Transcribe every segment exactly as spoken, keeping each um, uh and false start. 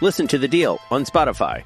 Listen to The Deal on Spotify.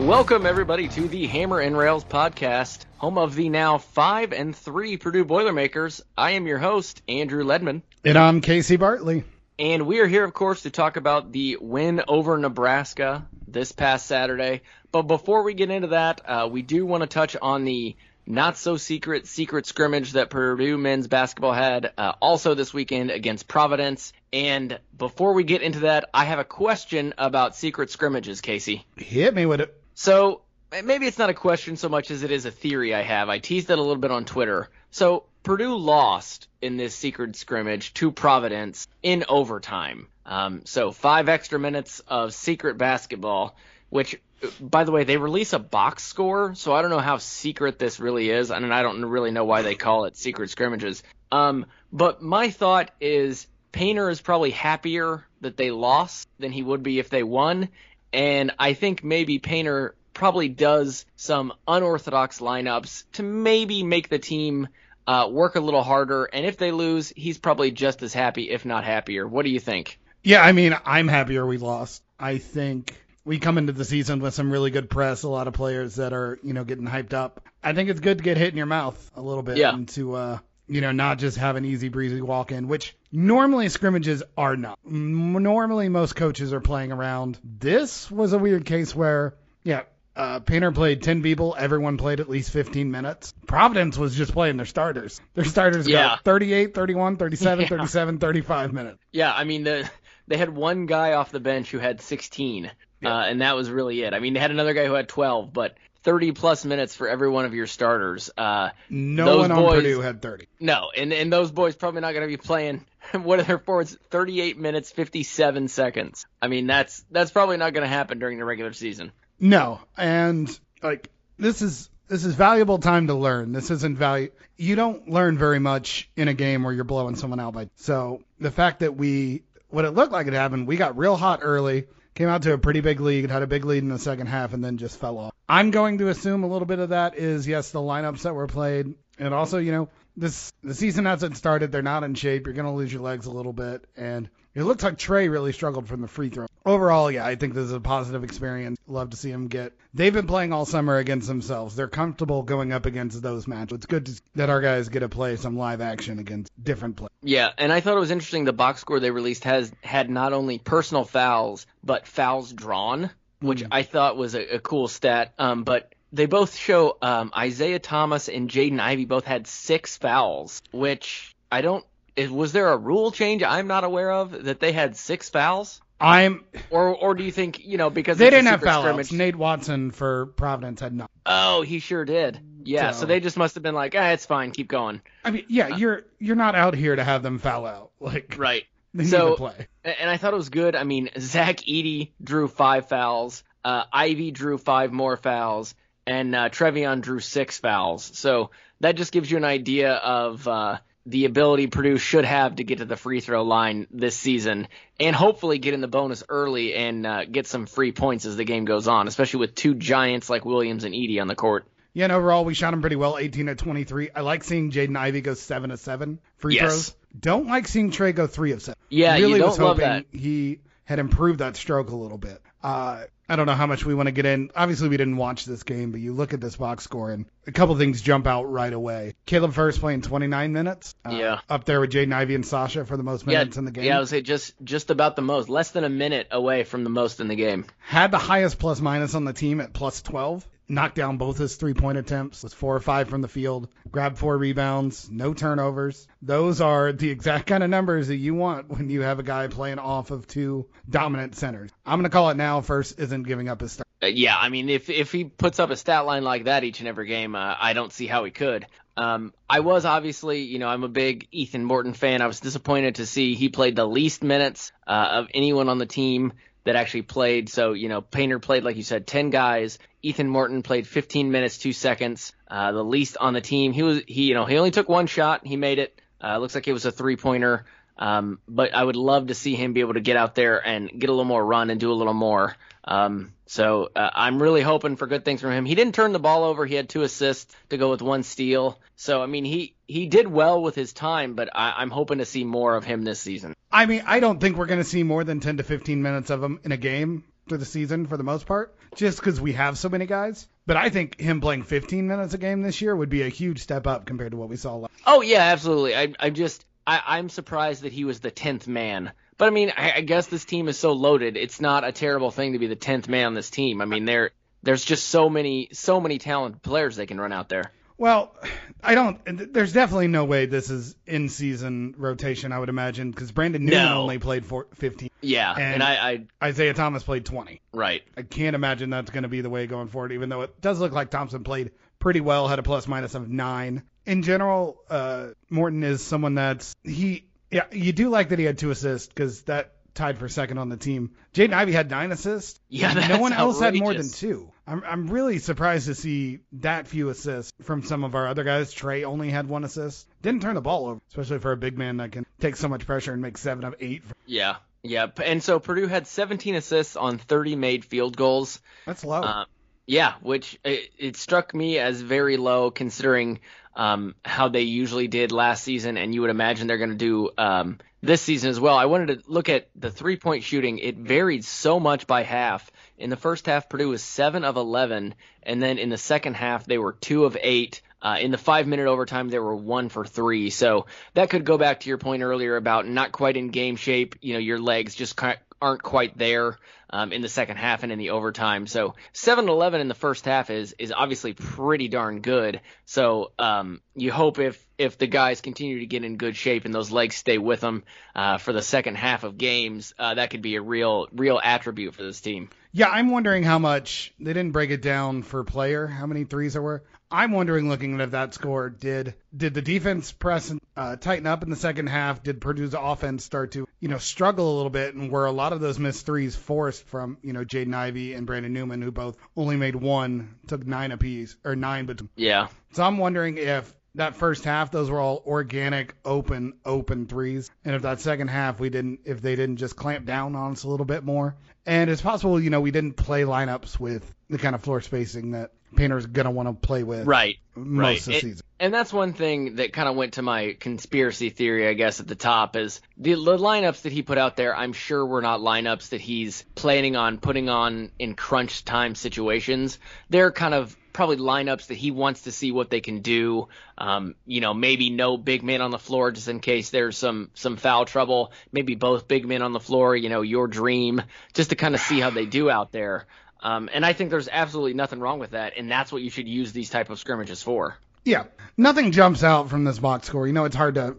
Welcome, everybody, to the Hammer and Rails podcast, home of the now five and three Purdue Boilermakers. I am your host, Andrew Ledman. And I'm Casey Bartley. And we are here, of course, to talk about the win over Nebraska this past Saturday. But before we get into that, uh, we do want to touch on the not-so-secret secret scrimmage that Purdue men's basketball had uh, also this weekend against Providence. And before we get into that, I have a question about secret scrimmages, Casey. Hit me with it. So maybe it's not a question so much as it is a theory I have. I teased it a little bit on Twitter. So Purdue lost in this secret scrimmage to Providence in overtime. Um, so five extra minutes of secret basketball, which, by the way, they release a box score. So I don't know how secret this really is. I mean, I don't really know why they call it secret scrimmages. Um, but my thought is Painter is probably happier that they lost than he would be if they won. And I think maybe Painter probably does some unorthodox lineups to maybe make the team Uh, work a little harder, and if they lose, he's probably just as happy, if not happier. What do you think? Yeah, I mean, I'm happier we lost. I think we come into the season with some really good press, a lot of players that are, you know, getting hyped up. I think it's good to get hit in your mouth a little bit yeah. and to, uh, you know, not just have an easy breezy walk in, which normally scrimmages are not. Normally most coaches are playing around. This was a weird case where, yeah, Uh, Painter played ten people. Everyone played at least fifteen minutes. Providence was just playing their starters. Their starters yeah. got thirty-eight, thirty-one, thirty-seven, yeah. thirty-seven, thirty-five minutes. Yeah, I mean, the, they had one guy off the bench who had sixteen, yeah. uh, and that was really it. I mean, they had another guy who had twelve, but thirty-plus minutes for every one of your starters. Uh, no one boys, on Purdue had thirty. No, and, and those boys probably not going to be playing one of their forwards thirty-eight minutes, fifty-seven seconds. I mean, that's that's probably not going to happen during the regular season. No, and like this is this is valuable time to learn. This isn't value. You don't learn very much in a game where you're blowing someone out by. So the fact that we, what it looked like it happened, we got real hot early, came out to a pretty big lead, had a big lead in the second half, and then just fell off. I'm going to assume a little bit of that is yes, the lineups that were played, and also you know this the season hasn't started. They're not in shape. You're going to lose your legs a little bit, and It looked like Trey really struggled from the free throw. Overall, yeah, I think this is a positive experience. Love to see him get. They've been playing all summer against themselves. They're comfortable going up against those matches. It's good to see that our guys get to play some live action against different players. Yeah, and I thought it was interesting the box score they released has had not only personal fouls, but fouls drawn, which mm-hmm. I thought was a, a cool stat. Um, but they both show um, Isaiah Thomas and Jaden Ivey both had six fouls, which I don't – was there a rule change I'm not aware of that they had six fouls? I'm or or do you think, you know, because they didn't have fouls. Nate Watson for Providence had not. Oh, he sure did. Yeah, so, so they just must have been like, ah, it's fine, keep going. I mean, yeah, uh, you're you're not out here to have them foul out, like right. They so, need to play. And I thought it was good. I mean, Zach Edey drew five fouls, uh, Ivy drew five more fouls, and uh, Trevion drew six fouls. So that just gives you an idea of. Uh, the ability Purdue should have to get to the free throw line this season and hopefully get in the bonus early and uh, get some free points as the game goes on, especially with two giants like Williams and Edey on the court. Yeah, and overall, we shot him pretty well, eighteen of twenty-three. I like seeing Jaden Ivey go seven of seven free yes. throws. Don't like seeing Trey go three of seven. Yeah, really you don't was hoping love that. He had improved that stroke a little bit. Uh, I don't know how much we want to get in. Obviously, we didn't watch this game, but you look at this box score, and a couple things jump out right away. Caleb First playing twenty-nine minutes. Uh, yeah. Up there with Jaden Ivey and Sasha for the most minutes yeah, in the game. Yeah, I would say just, just about the most. Less than a minute away from the most in the game. Had the highest plus-minus on the team at plus twelve. Knocked down both his three-point attempts. Was four or five from the field. Grabbed four rebounds. No turnovers. Those are the exact kind of numbers that you want when you have a guy playing off of two dominant centers. I'm going to call it now. First isn't giving up his start. Uh, yeah, I mean, if if he puts up a stat line like that each and every game, uh, I don't see how he could. Um, I was obviously, you know, I'm a big Ethan Morton fan. I was disappointed to see he played the least minutes uh, of anyone on the team that actually played. So, you know, Painter played, like you said, ten guys. Ethan Morton played fifteen minutes, two seconds, uh, the least on the team. He was, he, you know, he only took one shot. He made it. Uh, looks like it was a three-pointer. Um, but I would love to see him be able to get out there and get a little more run and do a little more. Um, so uh, I'm really hoping for good things from him. He didn't turn the ball over. He had two assists to go with one steal. So, I mean, he, he did well with his time, but I, I'm hoping to see more of him this season. I mean, I don't think we're going to see more than ten to fifteen minutes of him in a game for the season for the most part, just because we have so many guys. But I think him playing fifteen minutes a game this year would be a huge step up compared to what we saw last year. Oh, yeah, absolutely. I, I just... I, I'm surprised that he was the tenth man. But, I mean, I, I guess this team is so loaded, it's not a terrible thing to be the tenth man on this team. I mean, there there's just so many so many talented players they can run out there. Well, I don't – there's definitely no way this is in-season rotation, I would imagine, because Brandon Newman no. only played four, fifteen. Yeah, and, and I, I – Isaiah Thomas played twenty. Right. I can't imagine that's going to be the way going forward, even though it does look like Thompson played pretty well, had a plus-minus of nine. In general, uh, Morton is someone that's he. Yeah, you do like that he had two assists because that tied for second on the team. Jaden Ivey had nine assists. Yeah, that's no one else outrageous. Had more than two. I'm I'm really surprised to see that few assists from some of our other guys. Trey only had one assist. Didn't turn the ball over, especially for a big man that can take so much pressure and make seven of eight. Yeah, yeah, and so Purdue had seventeen assists on thirty made field goals. That's low. Uh, yeah, which it, it struck me as very low considering. Um, how they usually did last season, and you would imagine they're going to do um, this season as well. I wanted to look at the three-point shooting. It varied so much by half. In the first half, Purdue was seven of eleven, and then in the second half, they were two of eight. Uh, in the five-minute overtime, they were one for three. So that could go back to your point earlier about not quite in game shape. You know, your legs just kind of aren't quite there um, in the second half and in the overtime. So seven eleven in the first half is is obviously pretty darn good. So um, you hope if if the guys continue to get in good shape and those legs stay with them uh, for the second half of games, uh, that could be a real real attribute for this team. Yeah, I'm wondering how much – they didn't break it down for player, how many threes there were. I'm wondering, looking at that score, did did the defense press and uh, tighten up in the second half? Did Purdue's offense start to, you know, struggle a little bit? And were a lot of those missed threes forced from, you know, Jaden Ivey and Brandon Newman, who both only made one, took nine apiece, or nine between. Yeah. So I'm wondering if that first half, those were all organic, open, open threes. And if that second half, we didn't, if they didn't just clamp down on us a little bit more. And it's possible, you know, we didn't play lineups with the kind of floor spacing that Painter's going to want to play with. Right. Most right. of the it, season. And that's one thing that kind of went to my conspiracy theory, I guess, at the top is the, the lineups that he put out there, I'm sure were not lineups that he's planning on putting on in crunch time situations. They're kind of probably lineups that he wants to see what they can do. Um, you know, maybe no big man on the floor just in case there's some some foul trouble. Maybe both big men on the floor, you know, your dream, just to kind of see how they do out there. Um, and I think there's absolutely nothing wrong with that, and that's what you should use these type of scrimmages for. Yeah, nothing jumps out from this box score. You know, it's hard to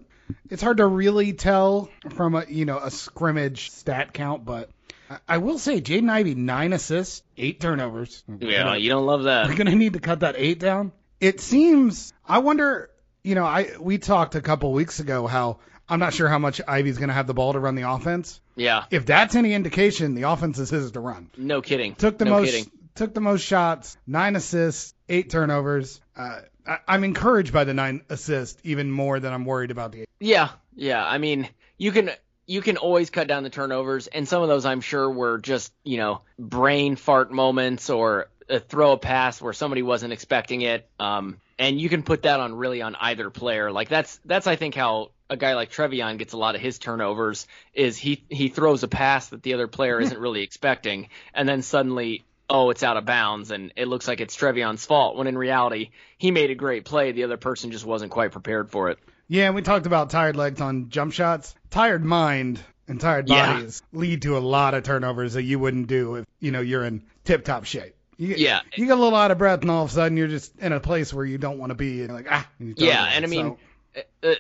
it's hard to really tell from a you know a scrimmage stat count, but I, I will say Jaden Ivey nine assists, eight turnovers. Yeah, gonna, you don't love that. We're gonna need to cut that eight down. It seems. I wonder. You know, I we talked a couple weeks ago how I'm not sure how much Ivey's gonna have the ball to run the offense. Yeah. If that's any indication, the offense is his to run. No kidding. Took the no most. Kidding. Took the most shots. Nine assists. Eight turnovers. Uh, I, I'm encouraged by the nine assists even more than I'm worried about the eight. Yeah. Yeah. I mean, you can you can always cut down the turnovers, and some of those I'm sure were just you know brain fart moments or a throw a pass where somebody wasn't expecting it. Um, and you can put that on really on either player. Like that's that's I think how. A guy like Trevion gets a lot of his turnovers is he, he throws a pass that the other player isn't really expecting. And then suddenly, oh, it's out of bounds. And it looks like it's Trevion's fault when in reality, he made a great play. The other person just wasn't quite prepared for it. Yeah. And we talked about tired legs on jump shots, tired mind and tired bodies yeah. lead to a lot of turnovers that you wouldn't do if, you know, you're in tip top shape. You get, yeah. You get a little out of breath and all of a sudden you're just in a place where you don't want to be and like, ah, and you yeah. And I mean, so,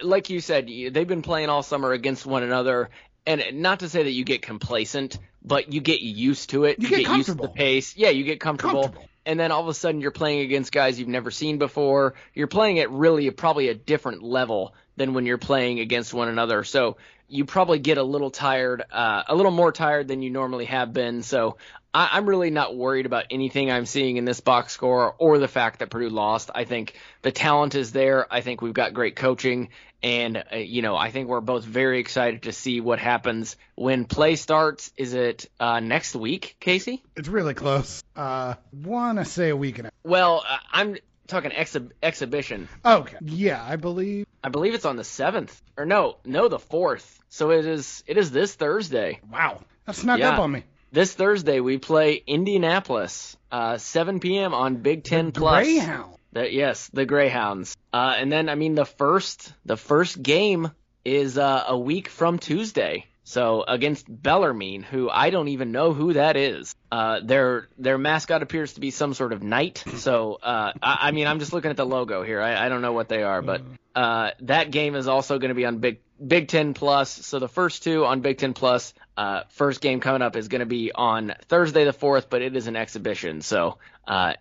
like you said, they've been playing all summer against one another, and not to say that you get complacent, but you get used to it. You, you get, get used to the pace. Yeah, you get comfortable. comfortable. And then all of a sudden you're playing against guys you've never seen before. You're playing at really probably a different level than when you're playing against one another. So you probably get a little tired, uh, a little more tired than you normally have been. So I, I'm really not worried about anything I'm seeing in this box score or the fact that Purdue lost. I think the talent is there. I think we've got great coaching. And, uh, you know, I think we're both very excited to see what happens when play starts. Is it uh, next week, Casey? It's really close. Uh, want to say a week and a half. Well, uh, I'm talking exhi- exhibition. Okay. Yeah, I believe. I believe it's on the seventh or no, no, the fourth. So it is, it is this Thursday. Wow. That snuck yeah. up on me. This Thursday we play Indianapolis, uh, seven p.m. on Big Ten Plus. Greyhound. The, yes, the Greyhounds. Uh, and then, I mean, the first, the first game is uh, a week from Tuesday. So against Bellarmine, who I don't even know who that is. Uh, their their mascot appears to be some sort of knight. So, uh, I, I mean, I'm just looking at the logo here. I, I don't know what they are, but uh, that game is also going to be on Big Big Ten Plus. So the first two on Big Ten Plus. Uh, first game coming up is going to be on Thursday the fourth, but it is an exhibition. So uh,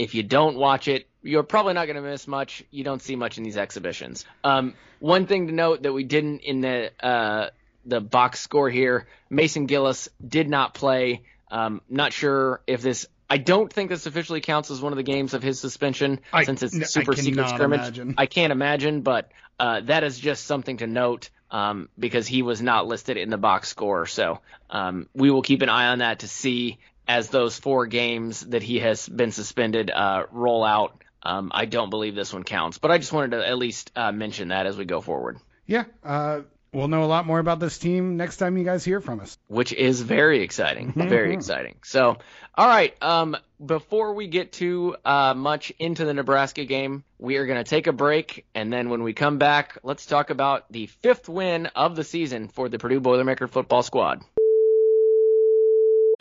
if you don't watch it, you're probably not going to miss much. You don't see much in these exhibitions. Um, one thing to note that we didn't in the uh, – the box score here, Mason Gillis did not play. Um, not sure if this – I don't think this officially counts as one of the games of his suspension I, since it's super secret scrimmage. Imagine. I can't imagine, but uh, that is just something to note um, because he was not listed in the box score. So um, we will keep an eye on that to see as those four games that he has been suspended uh, roll out. Um, I don't believe this one counts, but I just wanted to at least uh, mention that as we go forward. Yeah, uh we'll know a lot more about this team next time you guys hear from us. Which is very exciting. Very exciting. So, all right. Um, before we get too uh, much into the Nebraska game, we are going to take a break. And then when we come back, let's talk about the fifth win of the season for the Purdue Boilermaker football squad.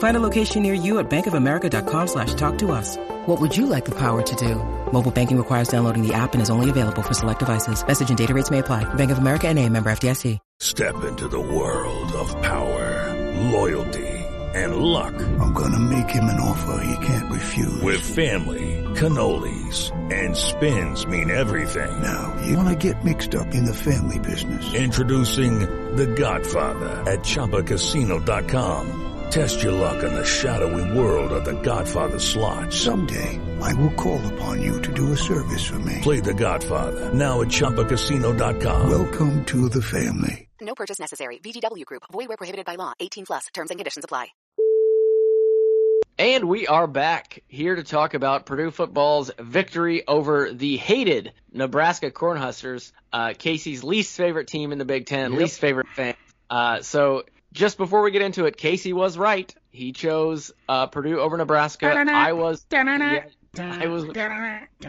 Find a location near you at bankofamerica.com slash talk to us. What would you like the power to do? Mobile banking requires downloading the app and is only available for select devices. Message and data rates may apply. Bank of America N A, member F D I C. Step into the world of power, loyalty, and luck. I'm going to make him an offer he can't refuse. With family, cannolis, and spins mean everything. Now, you want to get mixed up in the family business. Introducing The Godfather at Chumba Casino dot com. Test your luck in the shadowy world of The Godfather slot. Someday, I will call upon you to do a service for me. Play The Godfather now at Chumba Casino dot com. Welcome to the family. No purchase necessary. V G W Group. Void where prohibited by law. eighteen plus. Terms and conditions apply. And we are back here to talk about Purdue football's victory over the hated Nebraska Cornhuskers, uh, Casey's least favorite team in the Big Ten, yep. least favorite fan. Uh, so just before we get into it, Casey was right. He chose uh, Purdue over Nebraska. I was, yeah, I was,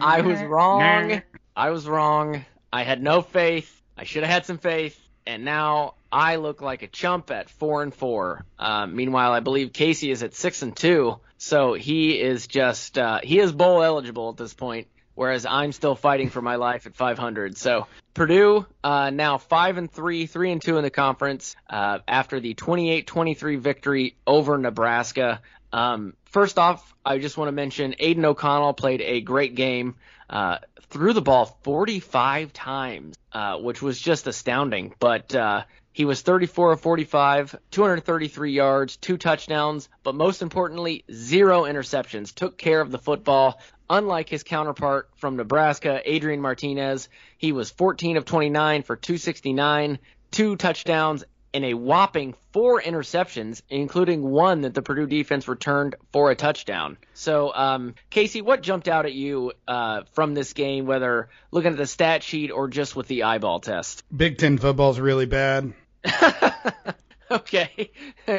I was wrong. I was wrong. I had no faith. I should have had some faith. And now I look like a chump at four and four. Uh, meanwhile, I believe Casey is at six and two. So he is just uh, he is bowl eligible at this point, whereas I'm still fighting for my life at five hundred. So Purdue uh, now five and three, three and two in the conference uh, after the twenty-eight twenty-three victory over Nebraska. Um, first off, I just want to mention Aiden O'Connell played a great game. Uh, threw the ball forty-five times, uh, which was just astounding. But uh, he was thirty-four of forty-five, two hundred thirty-three yards, two touchdowns, but most importantly, zero interceptions. Took care of the football. Unlike his counterpart from Nebraska, Adrian Martinez, he was fourteen of twenty-nine for two sixty-nine, two touchdowns, and a whopping four interceptions, including one that the Purdue defense returned for a touchdown. So, um, Casey, what jumped out at you uh, from this game, whether looking at the stat sheet or just with the eyeball test? Big Ten football's really bad. Okay.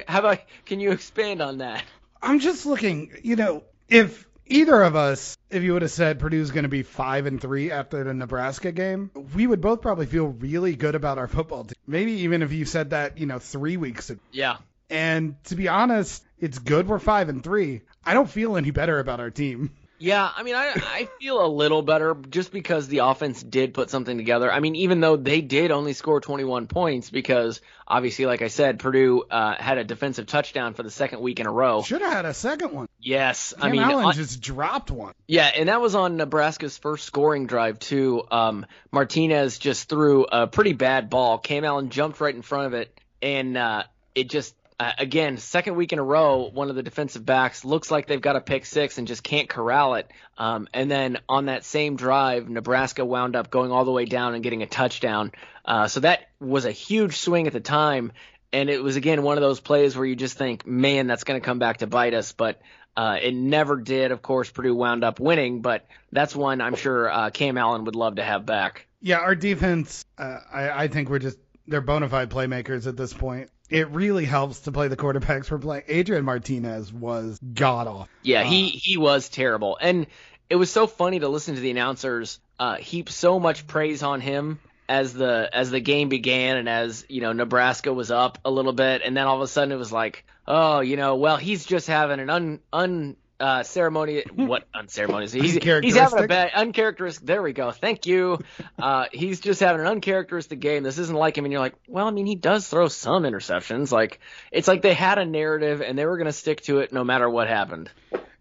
How about, can you expand on that? I'm just looking, you know, if either of us, if you would have said Purdue's going to be five and three after the Nebraska game, we would both probably feel really good about our football team. Maybe even if you said that, you know, three weeks ago. Yeah. And to be honest, it's good we're five and three. I don't feel any better about our team. Yeah, I mean, I I feel a little better just because the offense did put something together. I mean, even though they did only score twenty-one points because, obviously, like I said, Purdue uh, had a defensive touchdown for the second week in a row. Should have had a second one. Yes. Cam I mean, Allen on, just dropped one. Yeah, and that was on Nebraska's first scoring drive, too. Um, Martinez just threw a pretty bad ball. Cam Allen jumped right in front of it, and uh, it just... Uh, again, second week in a row, one of the defensive backs looks like they've got a pick six and just can't corral it. Um, and then on that same drive, Nebraska wound up going all the way down and getting a touchdown. Uh, so that was a huge swing at the time. And it was, again, one of those plays where you just think, man, that's going to come back to bite us. But uh, it never did. Of course, Purdue wound up winning. But that's one I'm sure uh, Cam Allen would love to have back. Yeah, our defense, uh, I, I think we're just they're bona fide playmakers at this point. It really helps to play the quarterbacks we're playing. Adrian Martinez was god-awful. Yeah, he, he was terrible. And it was so funny to listen to the announcers uh, heap so much praise on him as the as the game began and as, you know, Nebraska was up a little bit. And then all of a sudden it was like, oh, you know, well, he's just having an un... un Uh, ceremony, what unceremonious? He's, he's having a bad uncharacteristic. There we go. Thank you. Uh, he's just having an uncharacteristic game. This isn't like him. And you're like, well, I mean, he does throw some interceptions. Like it's like they had a narrative and they were going to stick to it no matter what happened.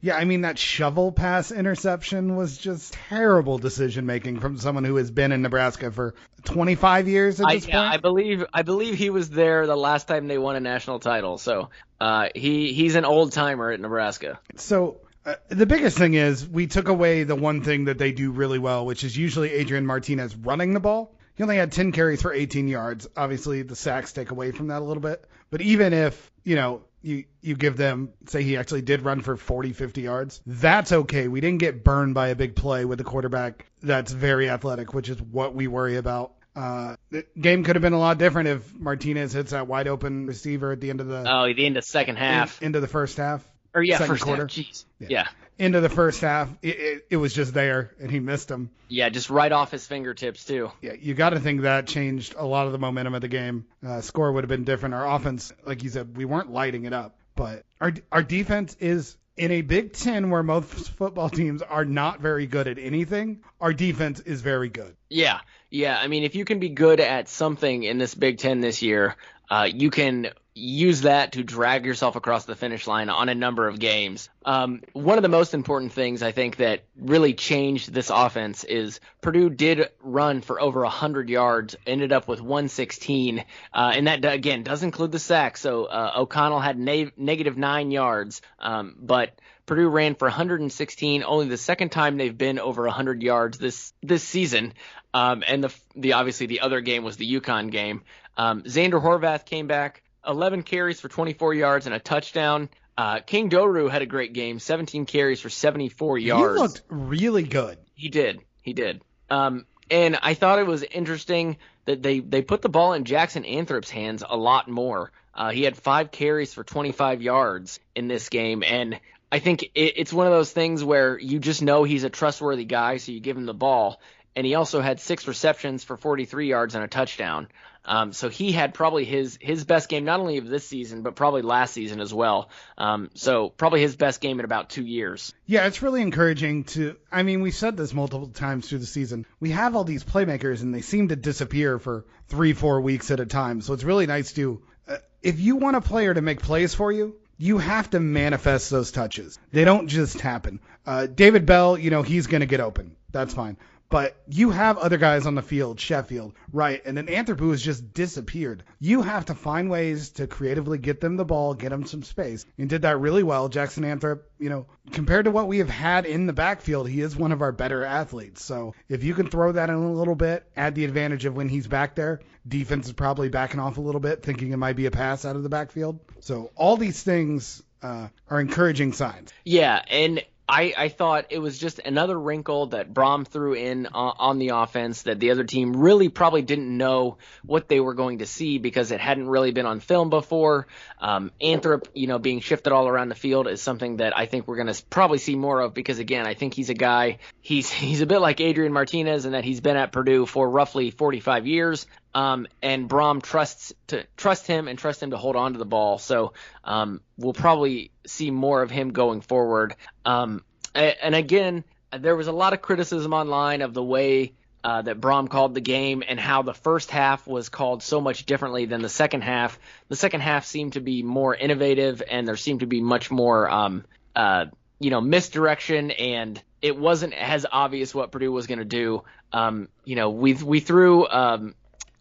Yeah, I mean, that shovel pass interception was just terrible decision-making from someone who has been in Nebraska for twenty-five years at this I, point. Yeah, I believe I believe he was there the last time they won a national title, so uh, he he's an old-timer at Nebraska. So uh, the biggest thing is we took away the one thing that they do really well, which is usually Adrian Martinez running the ball. He only had ten carries for eighteen yards. Obviously, the sacks take away from that a little bit. But even if, you know, you, you give them, say he actually did run for forty, fifty yards, that's okay. We didn't get burned by a big play with a quarterback that's very athletic, which is what we worry about. Uh, the game could have been a lot different if Martinez hits that wide open receiver at the end of the... Oh, the end of second half. In, into the first half. Or, yeah, second first quarter. half. Jeez. Yeah. yeah. Into the first half, it, it, it was just there, and he missed him. Yeah, just right off his fingertips, too. Yeah, you got to think that changed a lot of the momentum of the game. Uh, score would have been different. Our offense, like you said, we weren't lighting it up. But our our defense is, in a Big Ten where most football teams are not very good at anything, our defense is very good. Yeah, yeah. I mean, if you can be good at something in this Big Ten this year, uh, you can – use that to drag yourself across the finish line on a number of games. Um, one of the most important things I think that really changed this offense is Purdue did run for over one hundred yards, ended up with one sixteen, uh, and that, again, does include the sack. So uh, O'Connell had na- negative nine yards, um, but Purdue ran for one hundred sixteen, only the second time they've been over one hundred yards this this season. Um, and the, the obviously the other game was the UConn game. Um, Xander Horvath came back. eleven carries for twenty-four yards and a touchdown. Uh, King Doru had a great game, seventeen carries for seventy-four yards. He looked really good. He did. He did. Um, and I thought it was interesting that they, they put the ball in Jackson Anthrop's hands a lot more. Uh, he had five carries for twenty-five yards in this game, and I think it, it's one of those things where you just know he's a trustworthy guy, so you give him the ball. And he also had six receptions for forty-three yards and a touchdown. Um, so he had probably his, his best game, not only of this season, but probably last season as well. Um, so probably his best game in about two years. Yeah, it's really encouraging to, I mean, we've said this multiple times through the season. We have all these playmakers and they seem to disappear for three, four weeks at a time. So it's really nice to, uh, if you want a player to make plays for you, you have to manifest those touches. They don't just happen. Uh, David Bell, you know, he's going to get open. That's fine. But you have other guys on the field, Sheffield, right, and then Anthropou has just disappeared. You have to find ways to creatively get them the ball, get them some space, and did that really well. Jackson Anthrop, you know, compared to what we have had in the backfield, he is one of our better athletes. So if you can throw that in a little bit, add the advantage of when he's back there, defense is probably backing off a little bit, thinking it might be a pass out of the backfield. So all these things uh, are encouraging signs. Yeah, and I, I thought it was just another wrinkle that Brohm threw in uh, on the offense that the other team really probably didn't know what they were going to see because it hadn't really been on film before. Um, Anthrop, you know, being shifted all around the field is something that I think we're going to probably see more of because, again, I think he's a guy – he's he's a bit like Adrian Martinez in that he's been at Purdue for roughly forty-five years. Um, and Brohm trusts to trust him and trust him to hold on to the ball. So um, we'll probably see more of him going forward. Um, and again, there was a lot of criticism online of the way uh, that Brohm called the game and how the first half was called so much differently than the second half. The second half seemed to be more innovative and there seemed to be much more, um, uh, you know, misdirection, and it wasn't as obvious what Purdue was going to do. Um, you know, we we threw. Um,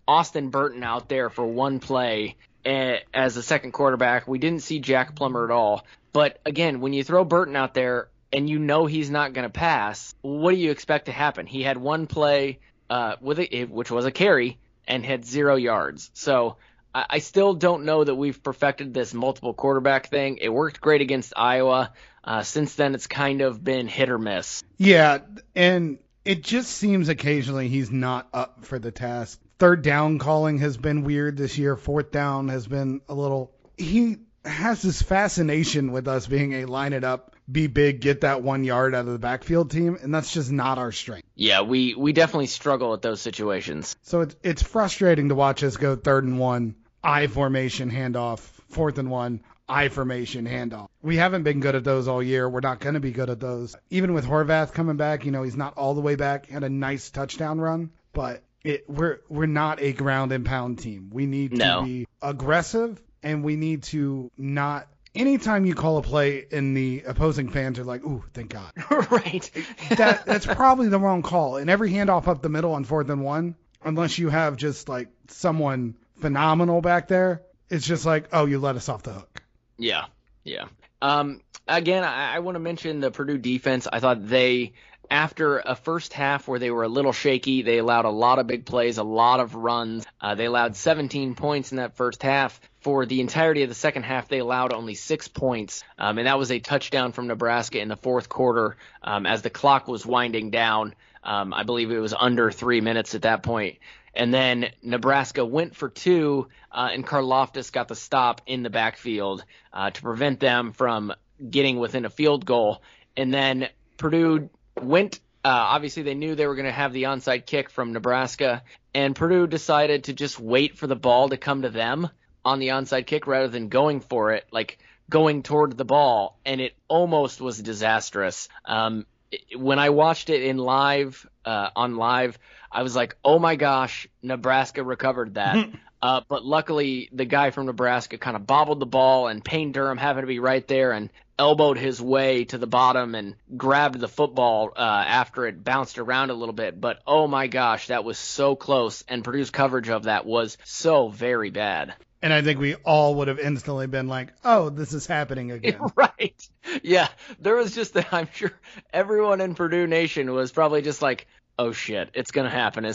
Austin Burton out there for one play as a second quarterback. We didn't see Jack Plummer at all. But again, when you throw Burton out there and you know he's not going to pass, what do you expect to happen? He had one play, uh, with a, which was a carry, and had zero yards. So I, I still don't know that we've perfected this multiple quarterback thing. It worked great against Iowa. Uh, since then, it's kind of been hit or miss. Yeah, and it just seems occasionally he's not up for the task. Third down calling has been weird this year. Fourth down has been a little... He has this fascination with us being a line it up, be big, get that one yard out of the backfield team, and that's just not our strength. Yeah, we, we definitely struggle at those situations. So it's, it's frustrating to watch us go third and one, I formation, handoff, fourth and one, I formation, handoff. We haven't been good at those all year. We're not going to be good at those. Even with Horvath coming back, you know, he's not all the way back. He had a nice touchdown run, but... It, we're we're not a ground and pound team. We need no. to be aggressive, and we need to not anytime you call a play and the opposing fans are like, ooh, thank God. Right. that That's probably the wrong call. And every handoff up the middle on fourth and one, unless you have just like someone phenomenal back there, it's just like, oh, you let us off the hook. Yeah. Yeah. Um, again, I, I want to mention the Purdue defense. I thought they, after a first half where they were a little shaky, they allowed a lot of big plays, a lot of runs. Uh, they allowed seventeen points in that first half. For the entirety of the second half, they allowed only six points, um, and that was a touchdown from Nebraska in the fourth quarter um, as the clock was winding down. Um, I believe it was under three minutes at that point. And then Nebraska went for two, uh, and Karlaftis got the stop in the backfield uh, to prevent them from getting within a field goal. And then Purdue went uh, – obviously they knew they were going to have the onside kick from Nebraska, and Purdue decided to just wait for the ball to come to them on the onside kick rather than going for it, like going toward the ball, and it almost was disastrous. Um, it, when I watched it in live uh, on live, I was like, oh my gosh, Nebraska recovered that. Uh, but luckily, the guy from Nebraska kind of bobbled the ball, and Payne Durham happened to be right there and elbowed his way to the bottom and grabbed the football uh, after it bounced around a little bit. But oh my gosh, that was so close, and Purdue's coverage of that was so very bad. And I think we all would have instantly been like, oh, this is happening again. Right. Yeah. There was just that. I'm sure everyone in Purdue Nation was probably just like, oh, shit, it's going to happen.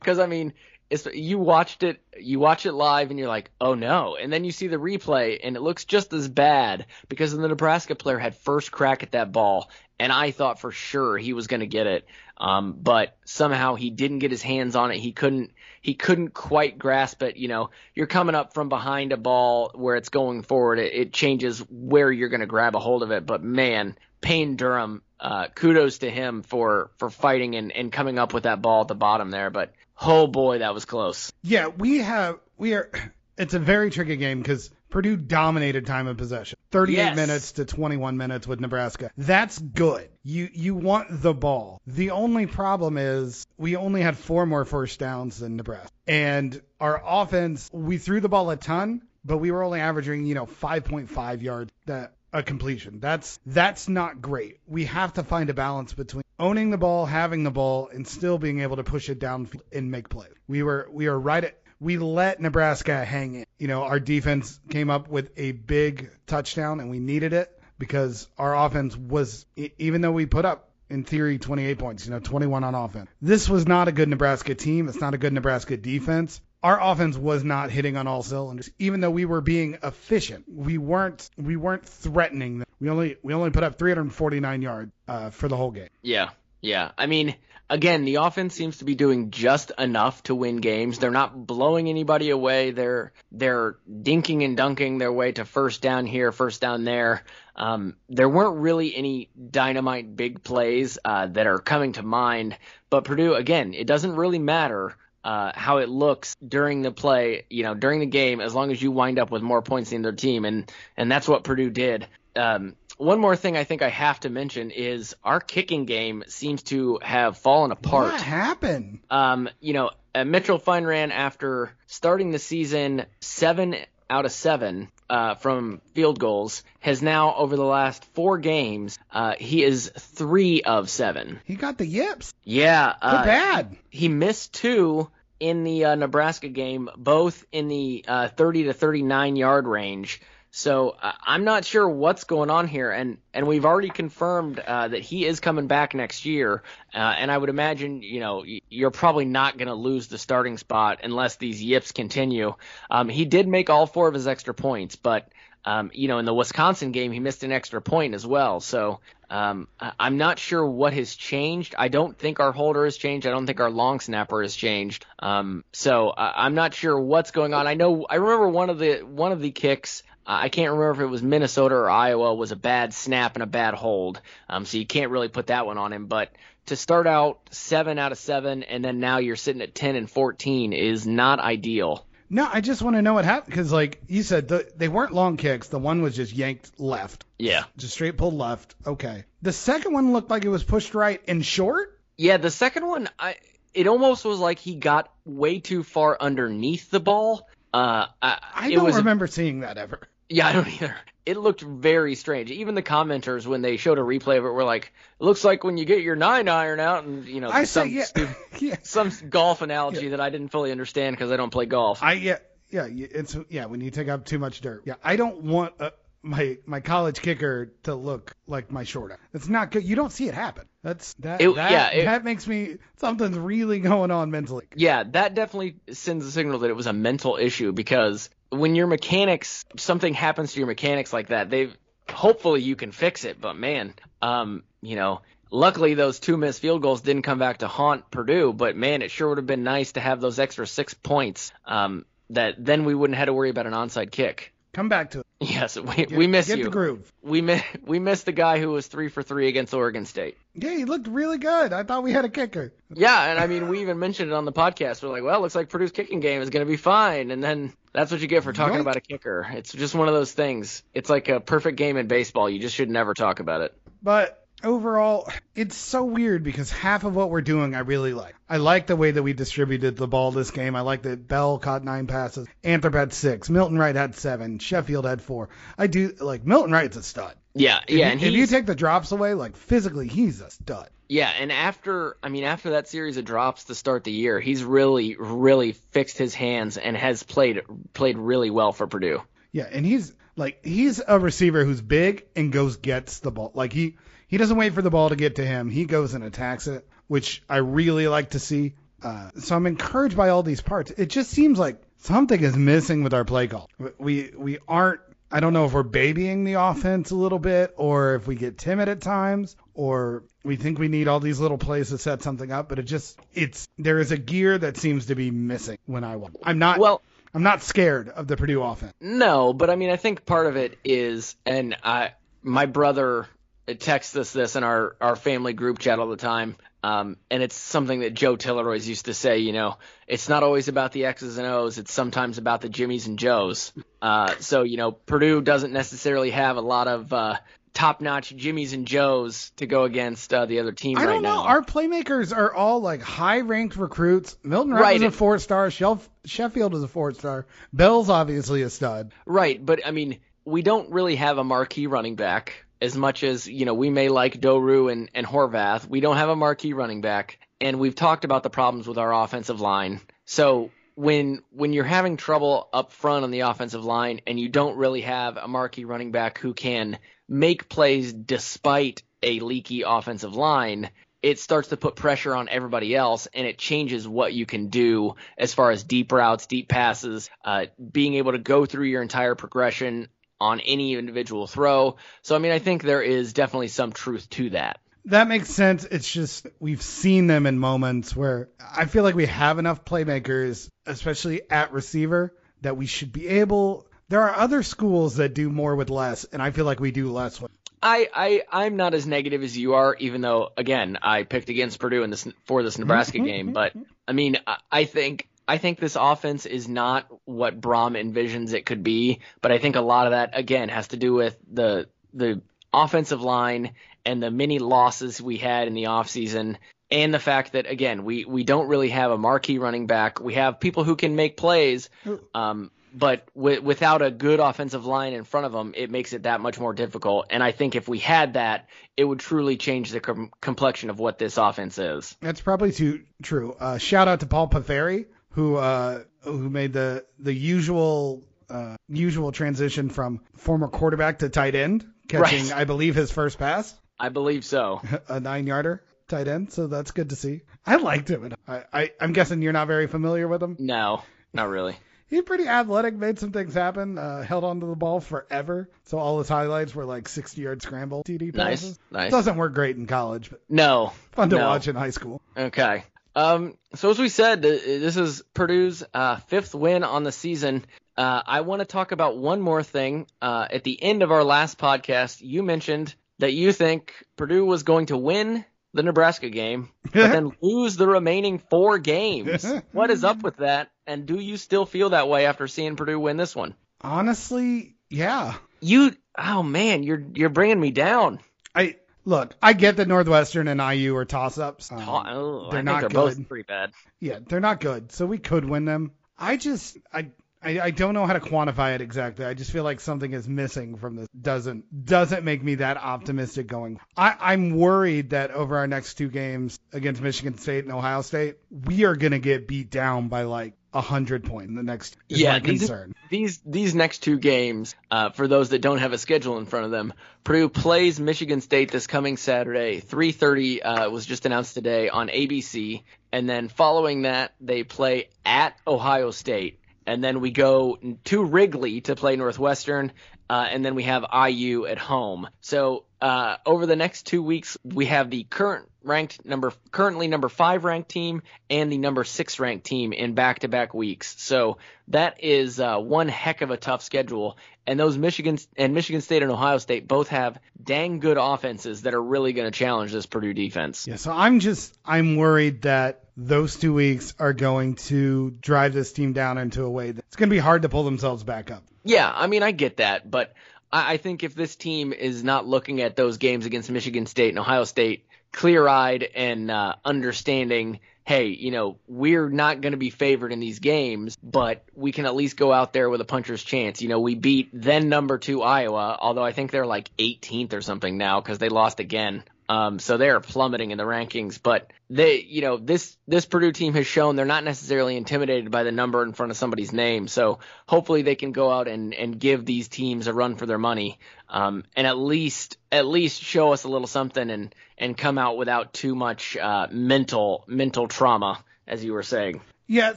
Because, I mean, it's, you watched it. You watch it live and you're like, oh, no. And then you see the replay and it looks just as bad because the Nebraska player had first crack at that ball. And I thought for sure he was going to get it. Um, but somehow he didn't get his hands on it. He couldn't he couldn't quite grasp it. You know, you're coming up from behind a ball where it's going forward. It, it changes where you're going to grab a hold of it. But, man, Payne Durham, uh, kudos to him for, for fighting and, and coming up with that ball at the bottom there. But, oh, boy, that was close. Yeah, we have – we are – it's a very tricky game because – Purdue dominated time of possession, thirty-eight yes. minutes to twenty-one minutes with Nebraska. That's good. You you want the ball. The only problem is we only had four more first downs than Nebraska. And our offense, we threw the ball a ton, but we were only averaging, you know, five point five yards that a completion. That's that's not great. We have to find a balance between owning the ball, having the ball, and still being able to push it down and make plays. We were we are right at We let Nebraska hang in. You know, our defense came up with a big touchdown, and we needed it because our offense was, even though we put up, in theory, twenty-eight points, you know, twenty-one on offense. This was not a good Nebraska team. It's not a good Nebraska defense. Our offense was not hitting on all cylinders, even though we were being efficient. We weren't. We weren't threatening them. We only we only put up three hundred forty-nine yards uh, for the whole game. Yeah. Yeah, I mean, again, the offense seems to be doing just enough to win games. They're not blowing anybody away. They're they're dinking and dunking their way to first down here, first down there. Um, there weren't really any dynamite big plays uh, that are coming to mind. But Purdue, again, it doesn't really matter uh, how it looks during the play, you know, during the game, as long as you wind up with more points than their team, and and that's what Purdue did. Um, One more thing I think I have to mention is our kicking game seems to have fallen apart. What happened? Um, you know, uh, Mitchell Fineran, after starting the season seven out of seven uh, from field goals, has now, over the last four games, uh, he is three of seven. He got the yips. Yeah. Uh, Too bad. He missed two in the uh, Nebraska game, both in the uh, thirty to thirty-nine yard range. So uh, I'm not sure what's going on here, and, and we've already confirmed uh, that he is coming back next year, uh, and I would imagine, you know, you're probably not going to lose the starting spot unless these yips continue. Um, he did make all four of his extra points, but, um, you know, in the Wisconsin game, he missed an extra point as well. So um, I'm not sure what has changed. I don't think our holder has changed. I don't think our long snapper has changed. Um, so uh, I'm not sure what's going on. I know I remember one of the one of the kicks. I can't remember if it was Minnesota or Iowa, was a bad snap and a bad hold. Um, so you can't really put that one on him. But to start out seven out of seven, and then now you're sitting at ten and fourteen is not ideal. No, I just want to know what happened because, like you said, the, they weren't long kicks. The one was just yanked left. Yeah. Just straight pulled left. Okay. The second one looked like it was pushed right and short. Yeah, the second one, I it almost was like he got way too far underneath the ball. Uh, I, I don't was, remember seeing that ever. Yeah, I don't either. It looked very strange. Even the commenters, when they showed a replay of it, were like, it looks like when you get your nine iron out and, you know, I some, say, yeah. stupid, yeah. some golf analogy yeah. that I didn't fully understand because I don't play golf. I yeah, yeah, it's yeah, when you take up too much dirt. Yeah, I don't want uh, my my college kicker to look like my short iron. It's not good. You don't see it happen. That's that it, that, yeah, it, that makes me something's really going on mentally. Yeah, that definitely sends a signal that it was a mental issue, because when your mechanics, something happens to your mechanics like that, they hopefully you can fix it. But man, um, you know, luckily those two missed field goals didn't come back to haunt Purdue. But man, it sure would have been nice to have those extra six points. Um, that then we wouldn't have to worry about an onside kick. Come back to it. Yes, we, get, we miss get you. Get the groove. We miss we miss the guy who was three for three against Oregon State. Yeah, he looked really good. I thought we had a kicker. Yeah, and I mean, we even mentioned it on the podcast. We're like, well, it looks like Purdue's kicking game is going to be fine, and then that's what you get for talking Yoink. about a kicker. It's just one of those things. It's like a perfect game in baseball. You just should never talk about it. But overall, it's so weird because half of what we're doing I really like. I like the way that we distributed the ball this game. I like that Bell caught nine passes. Anthrop had six. Milton Wright had seven. Sheffield had four. I do like Milton Wright's a stud. Yeah, if yeah. You, and if you take the drops away, like physically, he's a stud. Yeah, and after, I mean, after that series of drops to start the year, he's really, really fixed his hands and has played played really well for Purdue. Yeah, and he's like he's a receiver who's big and goes gets the ball. Like he. He doesn't wait for the ball to get to him. He goes and attacks it, which I really like to see. Uh, so I'm encouraged by all these parts. It just seems like something is missing with our play call. We we aren't, I don't know if we're babying the offense a little bit, or if we get timid at times, or we think we need all these little plays to set something up, but it just, it's, there is a gear that seems to be missing when I watch. I'm not... Well, I'm not scared of the Purdue offense. No, but I mean, I think part of it is, and I, my brother... It texts us this in our, our family group chat all the time, um, and it's something that Joe Tilleroy's used to say, you know, it's not always about the X's and O's, it's sometimes about the Jimmies and Joes. Uh, so, you know, Purdue doesn't necessarily have a lot of uh, top-notch Jimmies and Joes to go against uh, the other team right now. I don't know. Now. Our playmakers are all, like, high-ranked recruits. Milton Wright right. is a four-star. Shef- Sheffield is a four-star. Bell's obviously a stud. Right, but, I mean, we don't really have a marquee running back. As much as, you know, we may like Doru and, and Horvath, we don't have a marquee running back, and we've talked about the problems with our offensive line. So when when you're having trouble up front on the offensive line and you don't really have a marquee running back who can make plays despite a leaky offensive line, it starts to put pressure on everybody else, and it changes what you can do as far as deep routes, deep passes, uh, being able to go through your entire progression on any individual throw. So, I mean, I think there is definitely some truth to that. That makes sense. It's just we've seen them in moments where I feel like we have enough playmakers, especially at receiver, that we should be able – there are other schools that do more with less, and I feel like we do less with I, I, I'm not as negative as you are, even though, again, I picked against Purdue in this for this Nebraska game. But, I mean, I, I think – I think this offense is not what Brohm envisions it could be, but I think a lot of that, again, has to do with the the offensive line and the many losses we had in the offseason, and the fact that, again, we, we don't really have a marquee running back. We have people who can make plays, um, but w- without a good offensive line in front of them, it makes it that much more difficult. And I think if we had that, it would truly change the com- complexion of what this offense is. That's probably too true. Uh, shout out to Paul Paferi, who uh, who made the the usual uh, usual transition from former quarterback to tight end, catching, right. I believe, his first pass. I believe so. A nine-yarder tight end, so that's good to see. I liked him. I, I, I'm guessing you're not very familiar with him? No, not really. He's pretty athletic, made some things happen, uh, held onto the ball forever. So all his highlights were like sixty-yard scramble T D passes. Nice, nice. Doesn't work great in college, but no, fun to no. watch in high school. Okay. Um, so as we said, this is Purdue's uh, fifth win on the season. Uh, I want to talk about one more thing. Uh, at the end of our last podcast, you mentioned that you think Purdue was going to win the Nebraska game, but then lose the remaining four games. What is up with that? And do you still feel that way after seeing Purdue win this one? Honestly, yeah. You, oh man, you're you're bringing me down. I. Look, I get that Northwestern and I U are toss-ups. Um, oh, they're I not think they're good. Both pretty bad. Yeah, they're not good, so we could win them. I just, I, I, I don't know how to quantify it exactly. I just feel like something is missing from this. Doesn't doesn't make me that optimistic going. I, I'm worried that over our next two games against Michigan State and Ohio State, we are going to get beat down by like one hundred points in the next is yeah, my concern. These, these these next two games, uh, for those that don't have a schedule in front of them, Purdue plays Michigan State this coming Saturday. three thirty uh, was just announced today on A B C. And then following that, they play at Ohio State. And then we go to Wrigley to play Northwestern, uh, and then we have I U at home. So uh, over the next two weeks, we have the current ranked number, currently number five ranked team, and the number six ranked team in back-to-back weeks. So that is uh, one heck of a tough schedule. And those Michigan and Michigan State and Ohio State both have dang good offenses that are really going to challenge this Purdue defense. Yeah. So I'm just I'm worried that those two weeks are going to drive this team down into a way that it's going to be hard to pull themselves back up. Yeah, I mean, I get that, but I, I think if this team is not looking at those games against Michigan State and Ohio State clear-eyed and uh, understanding, hey, you know, we're not going to be favored in these games, but we can at least go out there with a puncher's chance. You know, we beat then number two Iowa, although I think they're like eighteenth or something now because they lost again. Um, so they are plummeting in the rankings, but they, you know, this, this Purdue team has shown they're not necessarily intimidated by the number in front of somebody's name. So hopefully they can go out and, and give these teams a run for their money. Um, and at least, at least show us a little something and, and come out without too much, uh, mental, mental trauma, as you were saying. Yeah.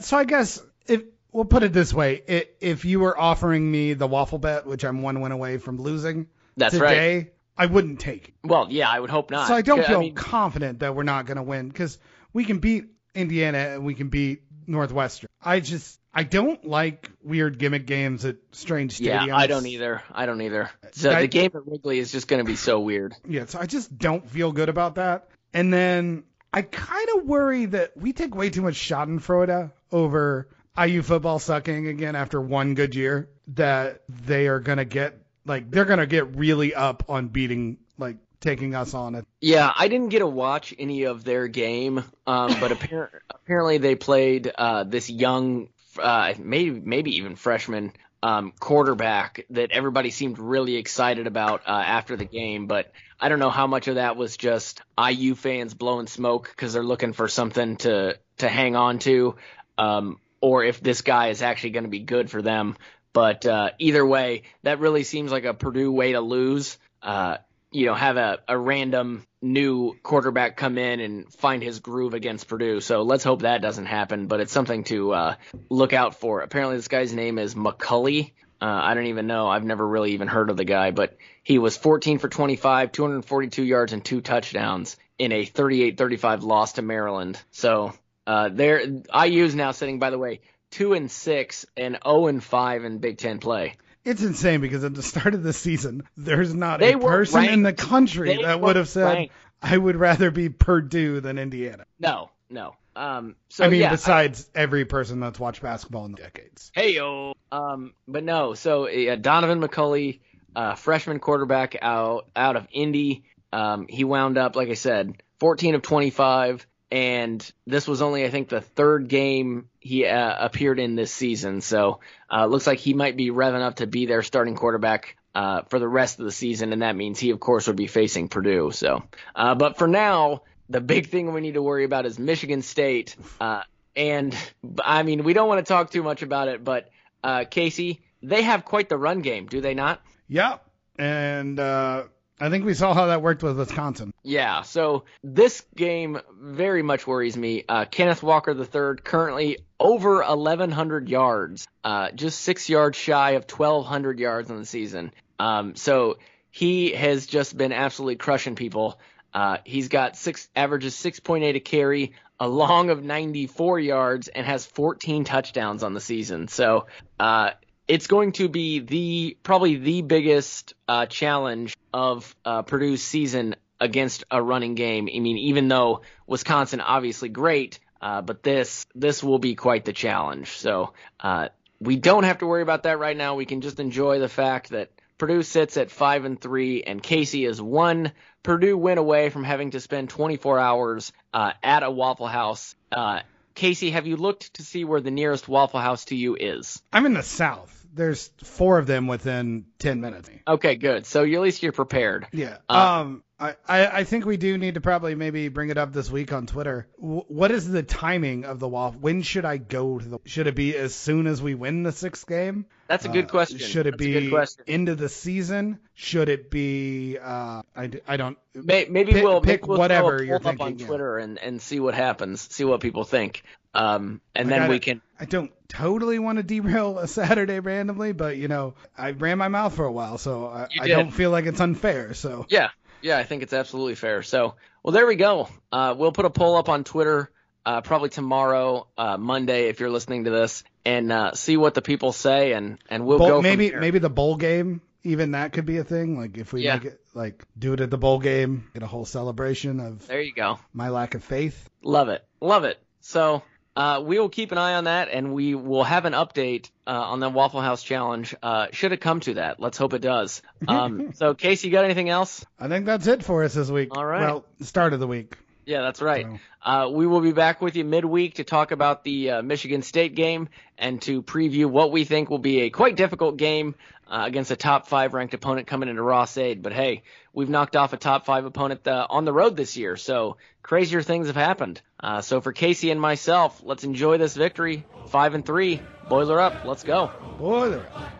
So I guess if we'll put it this way, it, if you were offering me the waffle bet, which I'm one win away from losing that's today, right. I wouldn't take it. Well, yeah, I would hope not. So I don't feel I mean, confident that we're not going to win because we can beat Indiana and we can beat Northwestern. I just I don't like weird gimmick games at strange stadiums. Yeah, I don't either. I don't either. So I, the game at Wrigley is just going to be so weird. Yeah, so I just don't feel good about that. And then I kind of worry that we take way too much schadenfreude over I U football sucking again after one good year that they are going to get. Like, they're going to get really up on beating, like, taking us on it. Yeah, I didn't get to watch any of their game, um, but appar- apparently they played uh, this young, uh, maybe maybe even freshman um, quarterback that everybody seemed really excited about uh, after the game. But I don't know how much of that was just I U fans blowing smoke because they're looking for something to, to hang on to, um, or if this guy is actually going to be good for them. But uh, either way, that really seems like a Purdue way to lose. Uh, you know, have a, a random new quarterback come in and find his groove against Purdue. So let's hope that doesn't happen. But it's something to uh, look out for. Apparently, this guy's name is McCulley. Uh, I don't even know. I've never really even heard of the guy. But he was fourteen for twenty-five, two hundred forty-two yards and two touchdowns in a thirty-eight thirty-five loss to Maryland. So uh, there, I U's now sitting, by the way, Two and six and oh and five in Big Ten play. It's insane because at the start of the season, there's not they a person ranked. in the country they that would have said, ranked. "I would rather be Purdue than Indiana." No, no. Um, so I mean, yeah, besides I, every person that's watched basketball in the decades. Heyo. Um, but no. So uh, Donovan McCulley, uh, freshman quarterback out out of Indy. Um, he wound up, like I said, fourteen of twenty-five. And this was only, I think, the third game he uh, appeared in this season. So it uh, looks like he might be revving up to be their starting quarterback uh, for the rest of the season. And that means he, of course, would be facing Purdue. So, uh, but for now, the big thing we need to worry about is Michigan State. Uh, and, I mean, we don't want to talk too much about it. But, uh, Casey, they have quite the run game, do they not? Yeah. And uh I think we saw how that worked with Wisconsin. Yeah, so this game very much worries me. Uh, Kenneth Walker the third currently over eleven hundred yards, uh, just six yards shy of twelve hundred yards in the season. Um, so he has just been absolutely crushing people. Uh, he's got six averages six point eight a carry, a long of ninety-four yards, and has fourteen touchdowns on the season. So uh it's going to be the probably the biggest uh, challenge of uh, Purdue's season against a running game. I mean, even though Wisconsin obviously great, uh, but this this will be quite the challenge. So uh, we don't have to worry about that right now. We can just enjoy the fact that Purdue sits at five and three, and Casey is one Purdue win away from having to spend twenty-four hours uh, at a Waffle House. Uh, Casey, have you looked to see where the nearest Waffle House to you is? I'm in the South. There's four of them within ten minutes. Okay, good. So you, at least you're prepared. Yeah. Uh, um, I, I think we do need to probably maybe bring it up this week on Twitter. W- what is the timing of the Waffle? When should I go to the, should it be as soon as we win the sixth game? That's a good question. Uh, should it be into the season? Should it be, uh, I, I don't, maybe, maybe pick, we'll pick we'll whatever you're thinking up on Twitter yeah. and, and see what happens, see what people think. Um, and like then I, we can, I don't totally want to derail a Saturday randomly, but you know, I ran my mouth for a while, so I, I don't feel like it's unfair. So yeah, yeah, I think it's absolutely fair. So, well, there we go. Uh, we'll put a poll up on Twitter, uh, probably tomorrow, uh, Monday, if you're listening to this, and, uh, see what the people say, and, and we'll bowl, go. Maybe, maybe the bowl game, even that could be a thing. Like if we yeah. make it, like do it at the bowl game, get a whole celebration of, there you go, my lack of faith. Love it. Love it. So, Uh, we will keep an eye on that, and we will have an update uh, on the Waffle House Challenge. Uh, should it come to that? Let's hope it does. Um, so, Casey, you got anything else? I think that's it for us this week. All right. Well, start of the week. Yeah, that's right. So. Uh, we will be back with you midweek to talk about the uh, Michigan State game and to preview what we think will be a quite difficult game uh, against a top five ranked opponent coming into Ross Aid. But, hey, we've knocked off a top five opponent uh, on the road this year, so crazier things have happened. Uh, so for Casey and myself, let's enjoy this victory. Five and three. Boiler up. Let's go. Boiler up.